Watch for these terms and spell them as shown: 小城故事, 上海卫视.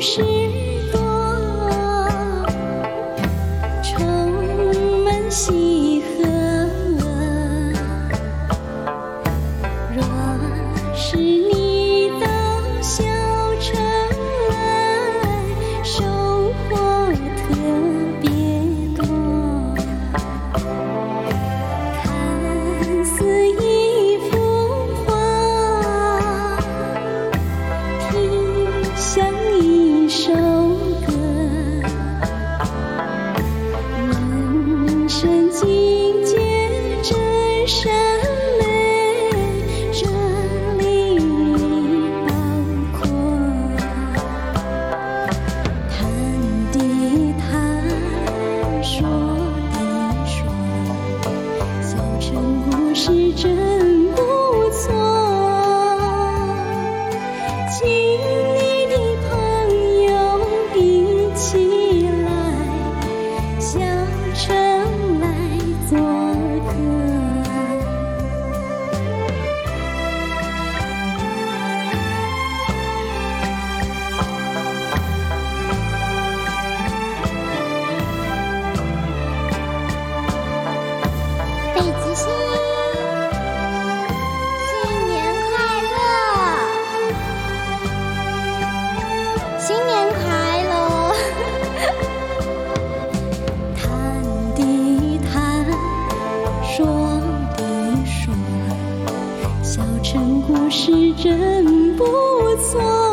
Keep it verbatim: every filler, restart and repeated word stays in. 故事真不错。